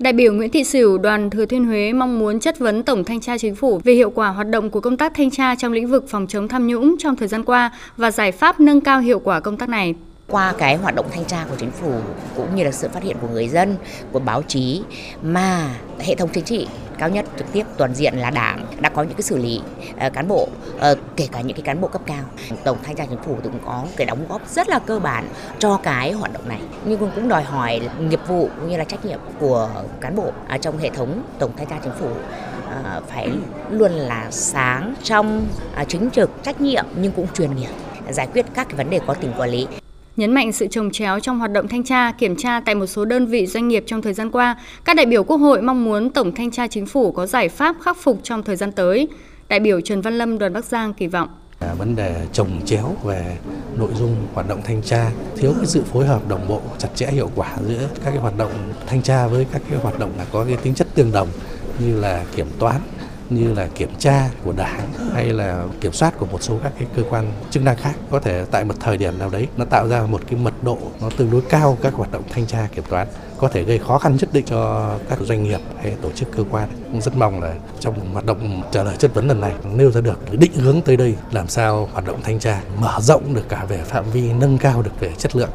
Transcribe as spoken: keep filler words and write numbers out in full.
Đại biểu Nguyễn Thị Sửu, Đoàn Thừa Thiên Huế mong muốn chất vấn Tổng Thanh tra Chính phủ về hiệu quả hoạt động của công tác thanh tra trong lĩnh vực phòng chống tham nhũng trong thời gian qua và giải pháp nâng cao hiệu quả công tác này. Qua cái hoạt động thanh tra của chính phủ cũng như là sự phát hiện của người dân, của báo chí mà hệ thống chính trị cao nhất trực tiếp toàn diện là Đảng đã có những cái xử lý uh, cán bộ, uh, kể cả những cái cán bộ cấp cao. Tổng Thanh tra Chính phủ cũng có cái đóng góp rất là cơ bản cho cái hoạt động này, nhưng cũng đòi hỏi nghiệp vụ cũng như là trách nhiệm của cán bộ uh, trong hệ thống Tổng Thanh tra Chính phủ uh, phải luôn là sáng, trong, uh, chính trực, trách nhiệm nhưng cũng chuyên nghiệp, giải quyết các cái vấn đề có tính quản lý. Nhấn mạnh sự chồng chéo trong hoạt động thanh tra, kiểm tra tại một số đơn vị doanh nghiệp trong thời gian qua, các đại biểu Quốc hội mong muốn Tổng Thanh tra Chính phủ có giải pháp khắc phục trong thời gian tới. Đại biểu Trần Văn Lâm, Đoàn Bắc Giang kỳ vọng. Vấn đề chồng chéo về nội dung hoạt động thanh tra, thiếu cái sự phối hợp đồng bộ chặt chẽ hiệu quả giữa các cái hoạt động thanh tra với các cái hoạt động là có cái tính chất tương đồng như là kiểm toán, như là kiểm tra của Đảng hay là kiểm soát của một số các cái cơ quan chức năng khác, có thể tại một thời điểm nào đấy nó tạo ra một cái mật độ nó tương đối cao các hoạt động thanh tra kiểm toán, có thể gây khó khăn nhất định cho các doanh nghiệp hay tổ chức cơ quan. Cũng rất mong là trong hoạt động trả lời chất vấn lần này nêu ra được định hướng tới đây, làm sao hoạt động thanh tra mở rộng được cả về phạm vi, nâng cao được về chất lượng.